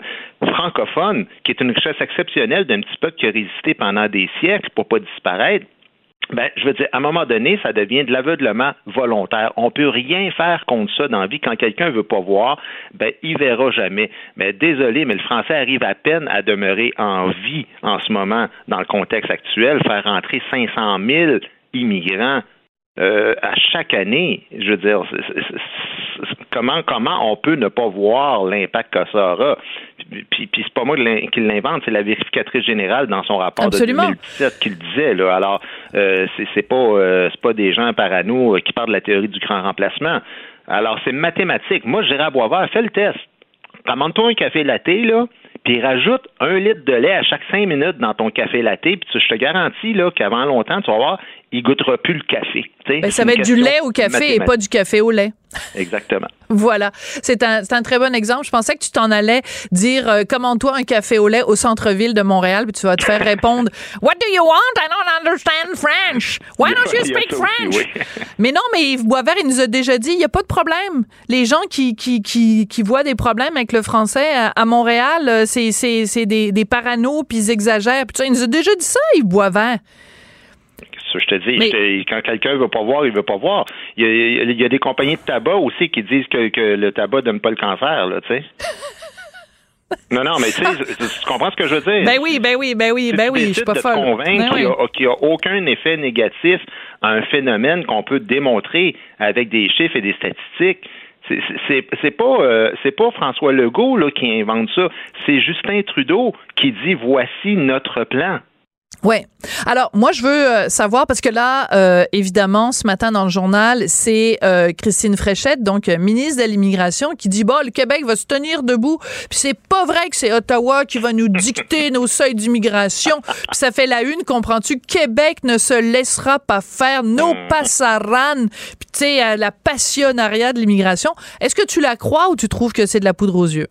francophone, qui est une richesse exceptionnelle d'un petit peuple qui a résisté pendant des siècles pour pas disparaître. Ben, je veux dire, à un moment donné, ça devient de l'aveuglement volontaire. On peut rien faire contre ça dans la vie. Quand quelqu'un veut pas voir, ben, il verra jamais. Mais désolé, mais le français arrive à peine à demeurer en vie en ce moment, dans le contexte actuel. Faire entrer cinq cent mille immigrants euh, à chaque année. Je veux dire, c'est, c'est, c'est, comment, comment on peut ne pas voir l'impact que ça aura? Puis, puis c'est pas moi qui l'invente, c'est la vérificatrice générale dans son rapport Absolument. de deux mille dix-sept qui le disait. Là. Alors, euh, c'est, c'est, pas, euh, c'est pas des gens parano qui parlent de la théorie du grand remplacement. Alors, c'est mathématique. Moi, je dirais à Boisvert, fais le test. Commande-toi un café latte, là, puis rajoute un litre de lait à chaque cinq minutes dans ton café latte, puis je te garantis là, qu'avant longtemps, tu vas voir, il ne goûtera plus le café. Ben, ça va être du lait au café et pas du café au lait. Exactement. Voilà. C'est un, c'est un très bon exemple. Je pensais que tu t'en allais dire euh, « Commande-toi un café au lait au centre-ville de Montréal » puis tu vas te faire répondre « What do you want? I don't understand French. Why don't you speak French? » aussi, oui. Mais non, mais Yves Boisvert, il nous a déjà dit « Il n'y a pas de problème. » Les gens qui, qui, qui, qui voient des problèmes avec le français à, à Montréal, c'est, c'est, c'est des, des paranos puis ils exagèrent. Puis, tu sais, il nous a déjà dit ça, Yves Boisvert. Je te dis, mais... je te, quand quelqu'un veut pas voir, il veut pas voir. Il y a, il y a des compagnies de tabac aussi qui disent que, que le tabac donne pas le cancer, là, tu sais. Non, non, mais tu sais, ah. tu comprends ce que je veux dire? Ben oui, ben oui, ben oui, ben oui, je suis pas folle. Tu décides de te convaincre ben oui. qu'il n'y a, a aucun effet négatif à un phénomène qu'on peut démontrer avec des chiffres et des statistiques. C'est, c'est, c'est pas euh, c'est pas François Legault là, qui invente ça. C'est Justin Trudeau qui dit « Voici notre plan ». Ouais. Alors, moi, je veux savoir, parce que là, euh, évidemment, ce matin dans le journal, c'est euh, Christine Fréchette, donc euh, ministre de l'Immigration, qui dit, bon, le Québec va se tenir debout, puis c'est pas vrai que c'est Ottawa qui va nous dicter nos seuils d'immigration, puis ça fait la une, comprends-tu, Québec ne se laissera pas faire, no passaran, puis tu sais, la passionnariat de l'immigration. Est-ce que tu la crois ou tu trouves que c'est de la poudre aux yeux?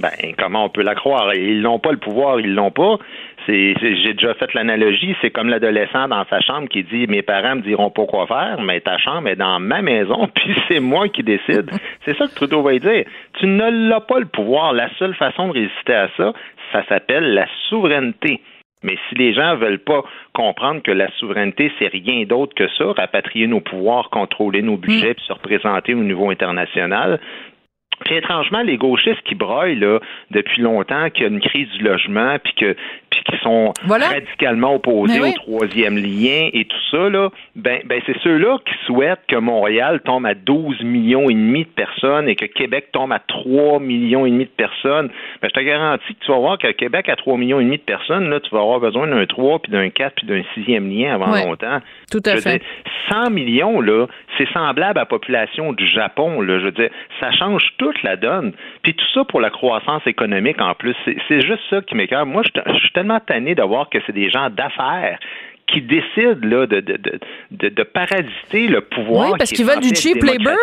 Ben, comment on peut la croire? Ils n'ont pas le pouvoir, ils l'ont pas. C'est, c'est, j'ai déjà fait l'analogie, c'est comme l'adolescent dans sa chambre qui dit « Mes parents me diront pas quoi faire, mais ta chambre est dans ma maison, puis c'est moi qui décide. » C'est ça que Trudeau va dire. Tu ne l'as pas le pouvoir. La seule façon de résister à ça, ça s'appelle la souveraineté. Mais si les gens veulent pas comprendre que la souveraineté, c'est rien d'autre que ça, rapatrier nos pouvoirs, contrôler nos budgets, mmh. puis se représenter au niveau international... Puis étrangement, les gauchistes qui broient là, depuis longtemps qu'il y a une crise du logement puis que puis qui sont voilà. radicalement opposés oui. au troisième lien et tout ça, là, ben, ben c'est ceux-là qui souhaitent que Montréal tombe à douze millions et demi de personnes et que Québec tombe à trois millions et demi de personnes. Ben, je te garantis que tu vas voir que Québec à trois millions et demi de personnes, là, tu vas avoir besoin d'un trois, puis d'un quatre, puis d'un sixième lien avant oui. longtemps. Tout à je fait. Dis, cent millions, là, c'est semblable à la population du Japon. Là, je veux dire, ça change tout. Toute la donne. Puis tout ça pour la croissance économique en plus. C'est, c'est juste ça qui m'écoeure. Moi, je, je suis tellement tanné de voir que c'est des gens d'affaires qui décident là, de, de, de, de parasiter le pouvoir. Oui, parce qu'ils veulent du cheap labor.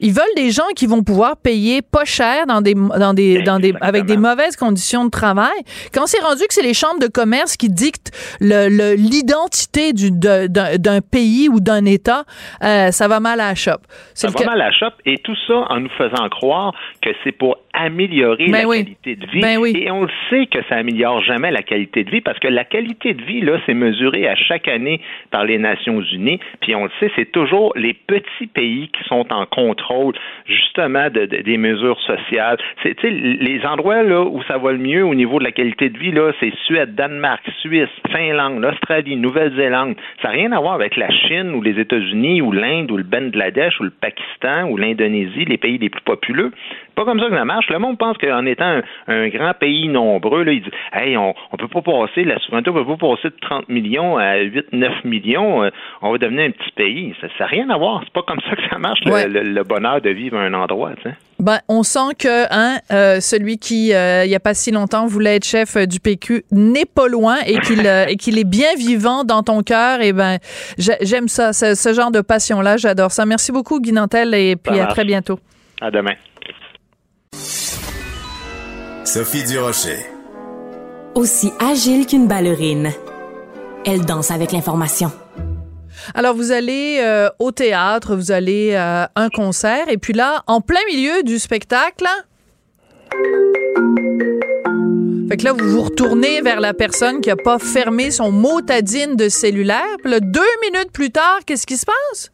Ils veulent des gens qui vont pouvoir payer pas cher dans des dans des dans des avec des mauvaises conditions de travail. Quand c'est rendu que c'est les chambres de commerce qui dictent le, le l'identité du de, d'un, d'un pays ou d'un État, euh, ça va mal à la chope. Ça va mal à la chope et tout ça en nous faisant croire que c'est pour améliorer ben la oui. qualité de vie. Ben oui. Et on le sait que ça améliore jamais la qualité de vie parce que la qualité de vie, là, c'est mesuré à chaque année par les Nations Unies. Puis on le sait, c'est toujours les petits pays qui sont en contrôle, justement, de, de, des mesures sociales. C'est, tu sais, les endroits, là, où ça va le mieux au niveau de la qualité de vie, là, c'est Suède, Danemark, Suisse, Finlande, Australie, Nouvelle-Zélande. Ça n'a rien à voir avec la Chine ou les États-Unis ou l'Inde ou le Bangladesh ou le Pakistan ou l'Indonésie, les pays les plus populeux. Pas comme ça que ça marche. Le monde pense qu'en étant un, un grand pays nombreux, là, il dit « Hey, on ne peut pas passer, la souveraineté, on ne peut pas passer de trente millions à huit neuf millions, euh, on va devenir un petit pays. » Ça n'a rien à voir. C'est pas comme ça que ça marche, ouais. le, le, le bonheur de vivre à un endroit. T'sais. Ben, on sent que hein, euh, celui qui, euh, il n'y a pas si longtemps, voulait être chef du P Q n'est pas loin et qu'il, euh, et qu'il est bien vivant dans ton cœur. Et ben, j'aime ça, ce, ce genre de passion-là, j'adore ça. Merci beaucoup, Guy Nantel, et puis à très bientôt. À demain. Sophie Durocher. Aussi agile qu'une ballerine, elle danse avec l'information. Alors, vous allez euh, au théâtre, vous allez à euh, un concert, et puis là, en plein milieu du spectacle... Fait que là, vous vous retournez vers la personne qui a pas fermé son motadine de cellulaire. Puis là, deux minutes plus tard, qu'est-ce qui se passe?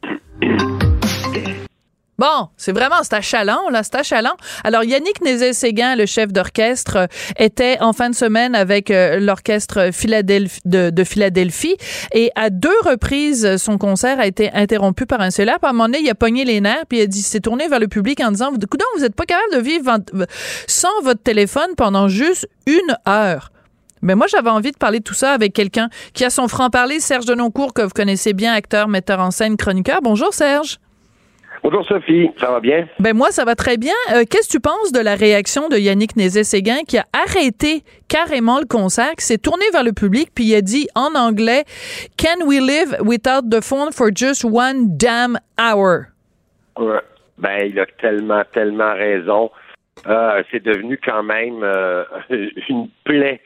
Bon, c'est vraiment, c'est achalant, là, c'est achalant. Alors, Yannick Nézet-Séguin, le chef d'orchestre, était en fin de semaine avec euh, l'orchestre Philadelph- de, de Philadelphie, et à deux reprises, son concert a été interrompu par un célèbre. À un moment donné, il a pogné les nerfs, puis il a dit, s'est tourné vers le public en disant, coudonc, vous n'êtes pas capable de vivre sans votre téléphone pendant juste une heure. Mais moi, j'avais envie de parler de tout ça avec quelqu'un qui a son franc-parler, Serge Denoncourt, que vous connaissez bien, acteur, metteur en scène, chroniqueur. Bonjour, Serge. Bonjour Sophie, ça va bien? Ben moi, ça va très bien. Euh, qu'est-ce que tu penses de la réaction de Yannick Nézet-Séguin qui a arrêté carrément le concert, qui s'est tourné vers le public, puis il a dit en anglais « Can we live without the phone for just one damn hour? » Ouais. Ben, il a tellement, tellement raison. Euh, c'est devenu quand même euh, une plaie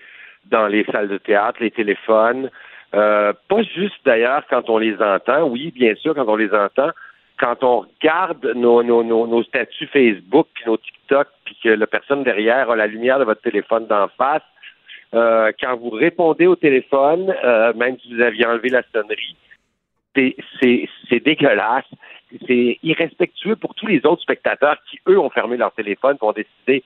dans les salles de théâtre, les téléphones. Euh, pas juste d'ailleurs quand on les entend. Oui, bien sûr, quand on les entend. Quand on regarde nos, nos, nos, nos statuts Facebook, puis nos TikTok, puis que la personne derrière a la lumière de votre téléphone d'en face, euh, quand vous répondez au téléphone, euh, même si vous aviez enlevé la sonnerie, c'est, c'est, c'est dégueulasse. C'est irrespectueux pour tous les autres spectateurs qui, eux, ont fermé leur téléphone et ont décidé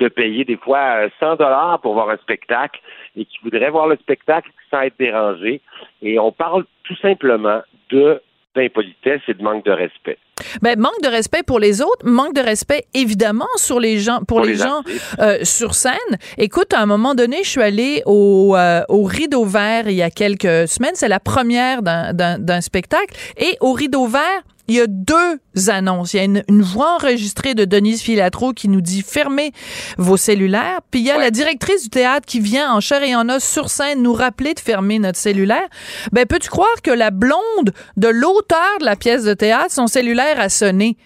de payer des fois cent dollars pour voir un spectacle et qui voudraient voir le spectacle sans être dérangés. Et on parle tout simplement de... d'impolitesse et de manque de respect. Ben, manque de respect pour les autres, manque de respect évidemment sur les gens, pour, pour les, les gens euh, sur scène. Écoute, à un moment donné, je suis allée au, euh, au Rideau Vert il y a quelques semaines, c'est la première d'un, d'un, d'un spectacle, et au Rideau Vert, il y a deux annonces. Il y a une, une voix enregistrée de Denise Filatro qui nous dit « Fermez vos cellulaires », puis il y a ouais. la directrice du théâtre qui vient en chair et en os sur scène nous rappeler de fermer notre cellulaire. Ben, peux-tu croire que la blonde de l'auteur de la pièce de théâtre, son cellulaire a sonné?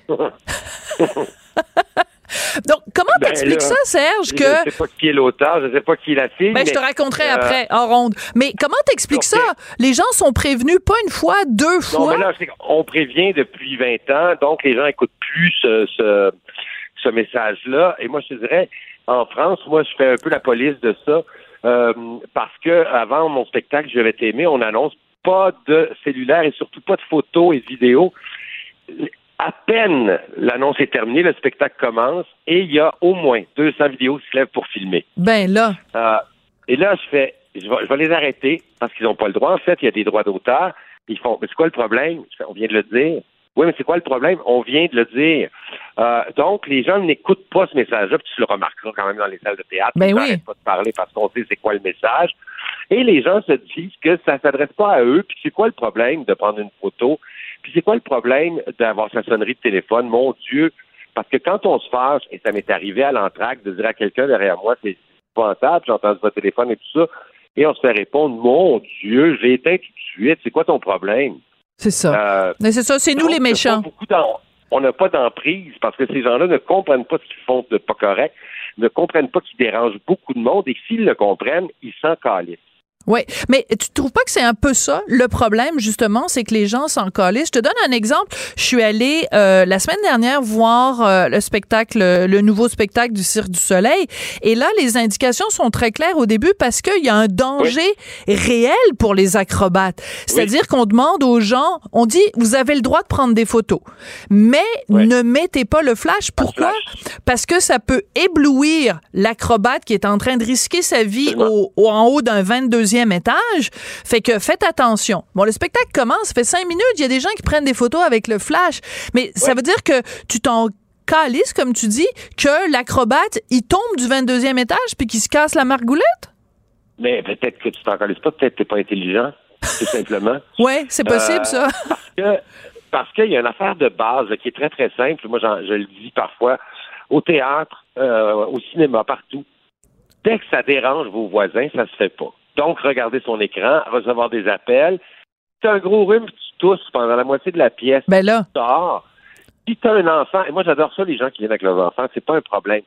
Donc, comment ben t'expliques là, ça, Serge? Que... Je ne sais pas qui est l'auteur, je ne sais pas qui est la fille. Ben, mais... Je te raconterai euh... après, en ronde. Mais comment t'expliques okay. ça? Les gens sont prévenus pas une fois, deux fois. Non, mais là, on prévient depuis vingt ans, donc les gens n'écoutent plus ce, ce, ce message-là. Et moi, je te dirais, en France, moi, je fais un peu la police de ça, euh, parce que avant mon spectacle, Je vais t'aimer, on n'annonce pas de cellulaire et surtout pas de photos et de vidéos. À peine l'annonce est terminée, le spectacle commence et il y a au moins deux cents vidéos qui se lèvent pour filmer. Ben là. Euh, et là, je fais, je vais, je vais les arrêter parce qu'ils n'ont pas le droit. En fait, il y a des droits d'auteur. Ils font, mais c'est quoi le problème? On vient de le dire. Oui, mais c'est quoi le problème? On vient de le dire. Euh, donc, les gens n'écoutent pas ce message-là, puis tu le remarqueras quand même dans les salles de théâtre. Ben oui. Ils n'arrêtent pas de parler parce qu'on sait c'est quoi le message. Et les gens se disent que ça ne s'adresse pas à eux, puis c'est quoi le problème de prendre une photo? Puis c'est quoi le problème d'avoir sa sonnerie de téléphone? Mon Dieu! Parce que quand on se fâche, et ça m'est arrivé à l'entracte de dire à quelqu'un derrière moi, c'est épouvantable, j'ai entendu votre téléphone et tout ça, et on se fait répondre, mon Dieu, j'ai éteint tout de suite, c'est quoi ton problème? C'est ça. Euh, Mais c'est ça, c'est nous les méchants. On n'a pas d'emprise parce que ces gens-là ne comprennent pas ce qu'ils font de pas correct, ne comprennent pas qu'ils dérangent beaucoup de monde, et s'ils le comprennent, ils s'en calissent. Oui, mais tu trouves pas que c'est un peu ça le problème, justement, c'est que les gens s'en calissent? Je te donne un exemple. Je suis allée euh, la semaine dernière voir euh, le spectacle, le nouveau spectacle du Cirque du Soleil, et là, les indications sont très claires au début parce qu'il y a un danger oui. réel pour les acrobates. C'est-à-dire oui. qu'on demande aux gens, on dit, vous avez le droit de prendre des photos, mais oui. ne mettez pas le flash. Pourquoi? Flash. Parce que ça peut éblouir l'acrobate qui est en train de risquer sa vie au, au, en haut d'un vingt-deuxième étage. Fait que faites attention. Bon, le spectacle commence, ça fait cinq minutes, il y a des gens qui prennent des photos avec le flash. Mais ouais. ça veut dire que tu t'en calisses, comme tu dis, que l'acrobate, il tombe du vingt-deuxième étage puis qu'il se casse la margoulette? Mais peut-être que tu t'en calisses pas, peut-être que t'es pas intelligent, tout simplement. Oui, c'est possible, euh, ça. Parce que, parce qu'il y a une affaire de base qui est très, très simple. Moi, j'en, je le dis parfois, au théâtre, euh, au cinéma, partout. Dès que ça dérange vos voisins, ça se fait pas. Donc, regarder son écran, recevoir des appels. Si t'as un gros rhume, tu tousses pendant la moitié de la pièce. Ben là. Tu sors. Si t'as un enfant, et moi j'adore ça, les gens qui viennent avec leurs enfants, c'est pas un problème.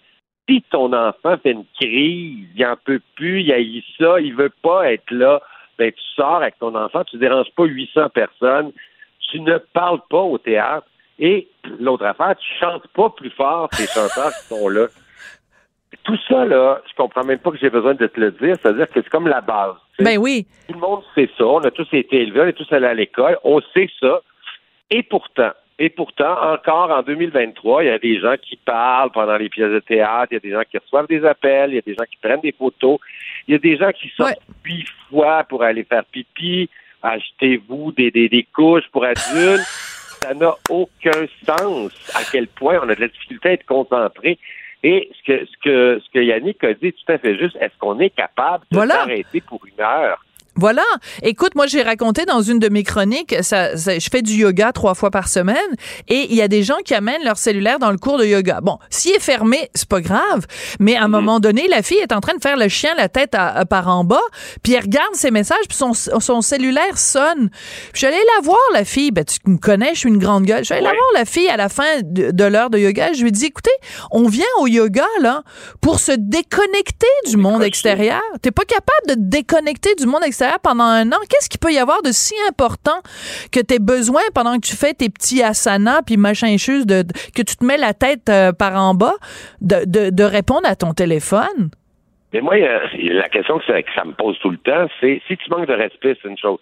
Si ton enfant fait une crise, il en peut plus, il haït ça, il veut pas être là, ben tu sors avec ton enfant, tu déranges pas huit cents personnes, tu ne parles pas au théâtre. Et l'autre affaire, tu chantes pas plus fort que les chanteurs qui sont là. Tout ça, là, je comprends même pas que j'ai besoin de te le dire. C'est-à-dire que c'est comme la base. Tu sais. Ben oui. Tout le monde sait ça. On a tous été élevés, on est tous allés à l'école. On sait ça. Et pourtant, Et pourtant, encore en deux mille vingt-trois, il y a des gens qui parlent pendant les pièces de théâtre, il y a des gens qui reçoivent des appels, il y a des gens qui prennent des photos, il y a des gens qui sortent huit ouais. fois pour aller faire pipi, achetez-vous des, des, des couches pour adultes. Ça n'a aucun sens à quel point on a de la difficulté à être concentré. Et ce que, ce que, ce que Yannick a dit est tout à fait juste, est-ce qu'on est capable de voilà. s'arrêter pour une heure? Voilà. Écoute, moi, j'ai raconté dans une de mes chroniques, ça, ça, je fais du yoga trois fois par semaine et il y a des gens qui amènent leur cellulaire dans le cours de yoga. Bon, s'il est fermé, c'est pas grave, mais à un moment donné, la fille est en train de faire le chien la tête à, à, par en bas, puis elle regarde ses messages, puis son, son cellulaire sonne. Puis je suis allée la voir, la fille. Ben, tu me connais, je suis une grande gueule. Je suis allée ouais. la voir, la fille, à la fin de, de l'heure de yoga. Je lui ai dit, écoutez, on vient au yoga, là, pour se déconnecter du monde Décroché. extérieur. T'es pas capable de te déconnecter du monde extérieur pendant un an, qu'est-ce qu'il peut y avoir de si important que t'aies besoin pendant que tu fais tes petits asanas puis machin chose de, de que tu te mets la tête euh, par en bas de, de, de répondre à ton téléphone? Mais moi, euh, la question que ça, que ça me pose tout le temps, c'est si tu manques de respect, c'est une chose.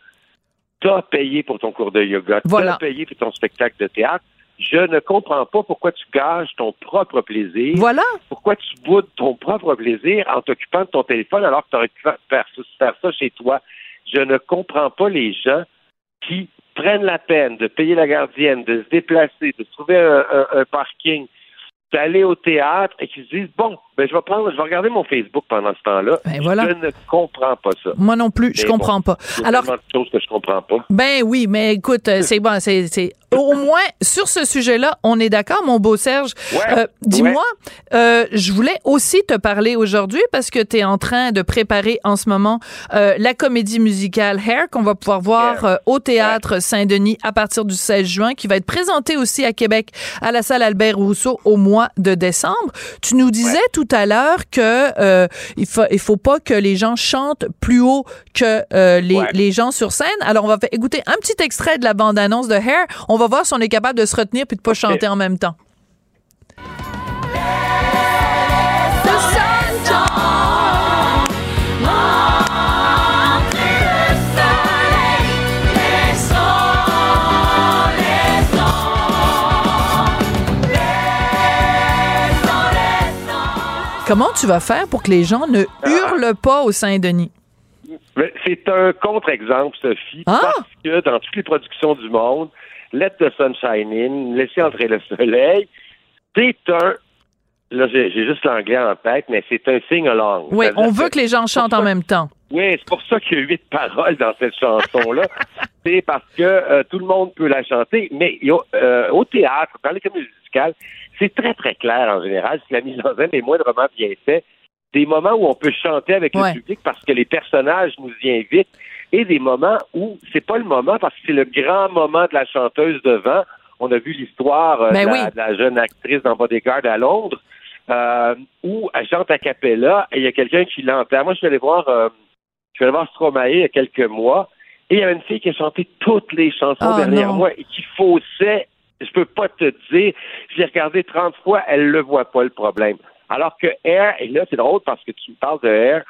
T'as payé pour ton cours de yoga, voilà. t'as payé pour ton spectacle de théâtre. Je ne comprends pas pourquoi tu gâches ton propre plaisir. Voilà. Pourquoi tu boudes ton propre plaisir en t'occupant de ton téléphone alors que tu aurais pu faire, faire ça chez toi. Je ne comprends pas les gens qui prennent la peine de payer la gardienne, de se déplacer, de trouver un, un, un parking, d'aller au théâtre et qui se disent bon, ben je vais prendre, je vais regarder mon Facebook pendant ce temps-là. Ben voilà. Je ne comprends pas ça. Moi non plus, mais je bon, comprends pas. C'est Alors, tellement de choses que je comprends pas. Ben oui, mais écoute, c'est bon, c'est, c'est au moins sur ce sujet-là, on est d'accord, mon beau Serge. Ouais, euh, dis-moi, ouais. euh, je voulais aussi te parler aujourd'hui parce que t'es en train de préparer en ce moment euh, la comédie musicale Hair qu'on va pouvoir voir euh, au théâtre ouais. Saint-Denis à partir du seize juin, qui va être présentée aussi à Québec à la salle Albert Rousseau au mois de décembre. Tu nous disais ouais. tout à l'heure que euh, il faut il faut pas que les gens chantent plus haut que euh, les ouais. les gens sur scène. Alors on va écouter un petit extrait de la bande-annonce de Hair. On va voir si on est capable de se retenir puis de pas okay. chanter en même temps. Comment tu vas faire pour que les gens ne hurlent pas au Saint-Denis? C'est un contre-exemple, Sophie, ah! parce que dans toutes les productions du monde, Let the Sunshine In, Laissez entrer le soleil, c'est un... Là, j'ai, j'ai juste l'anglais en tête, mais c'est un sing-along. Oui, c'est-à-dire on veut que, que les gens chantent en même temps. Oui, c'est pour ça qu'il y a huit paroles dans cette chanson-là. C'est parce que euh, tout le monde peut la chanter, mais euh, au théâtre, dans les comédies musicales, c'est très, très clair en général. Si la mise en scène est moindrement bien faite, des moments où on peut chanter avec ouais. le public parce que les personnages nous y invitent et des moments où c'est pas le moment parce que c'est le grand moment de la chanteuse devant. On a vu l'histoire euh, de, oui. la, de la jeune actrice dans Bodyguard à Londres euh, où elle chante a cappella et il y a quelqu'un qui l'enterre. Moi, je suis allé voir, euh, je suis allé voir Stromae il y a quelques mois et il y avait une fille qui a chanté toutes les chansons oh, derrière non. moi et qui faussait. Je peux pas te dire. Je l'ai regardé trente fois, elle le voit pas, le problème. Alors que Hair, et là, c'est drôle parce que tu me parles de Hair,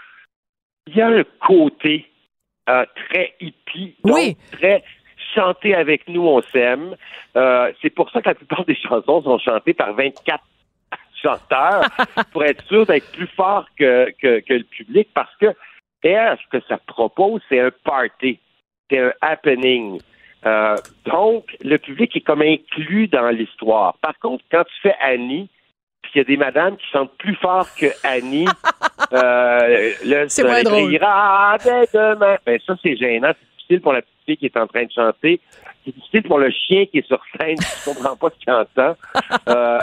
il y a un côté euh, très hippie, donc oui. très chanté avec nous, on s'aime. Euh, c'est pour ça que la plupart des chansons sont chantées par vingt-quatre chanteurs pour être sûr d'être plus fort que, que, que le public parce que Hair, ce que ça propose, c'est un party, c'est un happening. Euh, donc, le public est comme inclus dans l'histoire. Par contre, quand tu fais Annie, puis qu'il y a des madames qui chantent plus fort que Annie, euh, le soleil brillera dès demain. Ben, ça, c'est gênant. C'est difficile pour la petite fille qui est en train de chanter. C'est difficile pour le chien qui est sur scène, qui ne comprend pas ce qu'il entend. Euh,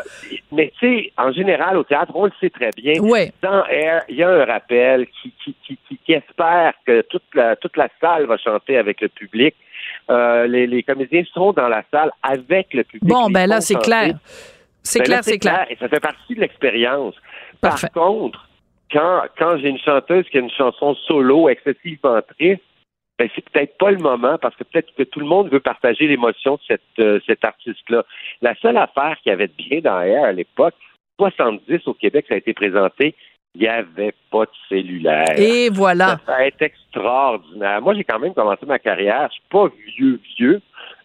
mais tu sais, en général, au théâtre, on le sait très bien. Ouais. Dans Hair, il y a un rappel qui, qui, qui, qui, qui espère que toute la, toute la salle va chanter avec le public. Euh, les, les comédiens sont dans la salle avec le public. Bon, ben là, c'est clair. C'est, ben clair, là, c'est, c'est clair, c'est clair. Et ça fait partie de l'expérience. Parfait. Par contre, quand, quand j'ai une chanteuse qui a une chanson solo excessivement triste, ben c'est peut-être pas le moment parce que peut-être que tout le monde veut partager l'émotion de cette, euh, cet artiste-là. La seule affaire qu'il y avait de bien dans Hair à l'époque, soixante-dix au Québec, ça a été présenté, il n'y avait pas de cellulaire. Et voilà. Ça va être extraordinaire. Moi, j'ai quand même commencé ma carrière. Je ne suis pas vieux, vieux,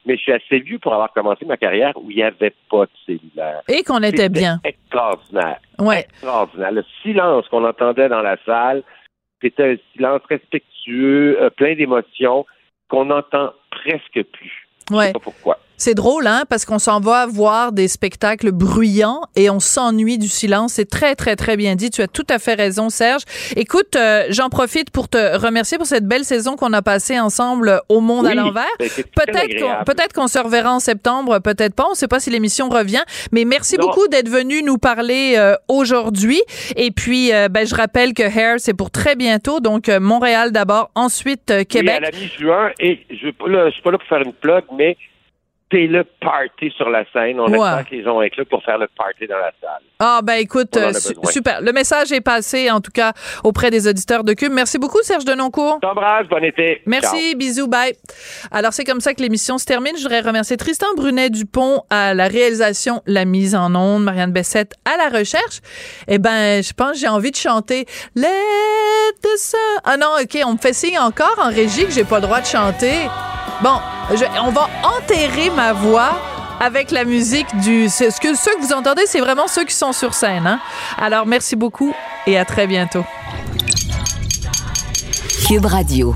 mais je suis assez vieux pour avoir commencé ma carrière où il n'y avait pas de cellulaire. Et qu'on était bien. Extraordinaire. Ouais. Extraordinaire. Le silence qu'on entendait dans la salle, c'était un silence respectueux, plein d'émotions, qu'on n'entend presque plus. Ouais. Je sais pas pourquoi. C'est drôle, hein, parce qu'on s'en va voir des spectacles bruyants et on s'ennuie du silence. C'est très, très, très bien dit. Tu as tout à fait raison, Serge. Écoute, euh, j'en profite pour te remercier pour cette belle saison qu'on a passée ensemble au Monde oui, à l'envers. Peut-être qu'on, peut-être qu'on se reverra en septembre, peut-être pas. On ne sait pas si l'émission revient. Mais merci non. beaucoup d'être venu nous parler euh, aujourd'hui. Et puis, euh, ben, je rappelle que Hair, c'est pour très bientôt. Donc, euh, Montréal d'abord, ensuite euh, Québec. Oui, à la mi-juin. Et je ne suis pas là pour faire une plug, mais c'est le party sur la scène. On wow. attend que les gens vont être là pour faire le party dans la salle. Ah, ben écoute, su- super. Le message est passé, en tout cas, auprès des auditeurs de Q U B. Merci beaucoup, Serge Denoncourt. T'embrasse, bon été. Merci, ciao. Bisous, bye. Alors, c'est comme ça que l'émission se termine. Je voudrais remercier Tristan Brunet-Dupont à la réalisation, la mise en onde, Marianne Bessette à la recherche. Eh ben, je pense que j'ai envie de chanter « Let the sun ». Ah non, OK, on me fait signe encore en régie que j'ai pas le droit de chanter. Bon, je, on va enterrer ma voix avec la musique du... C'est, ce que, ceux que vous entendez, c'est vraiment ceux qui sont sur scène. Hein? Alors, merci beaucoup et à très bientôt. Q U B Radio.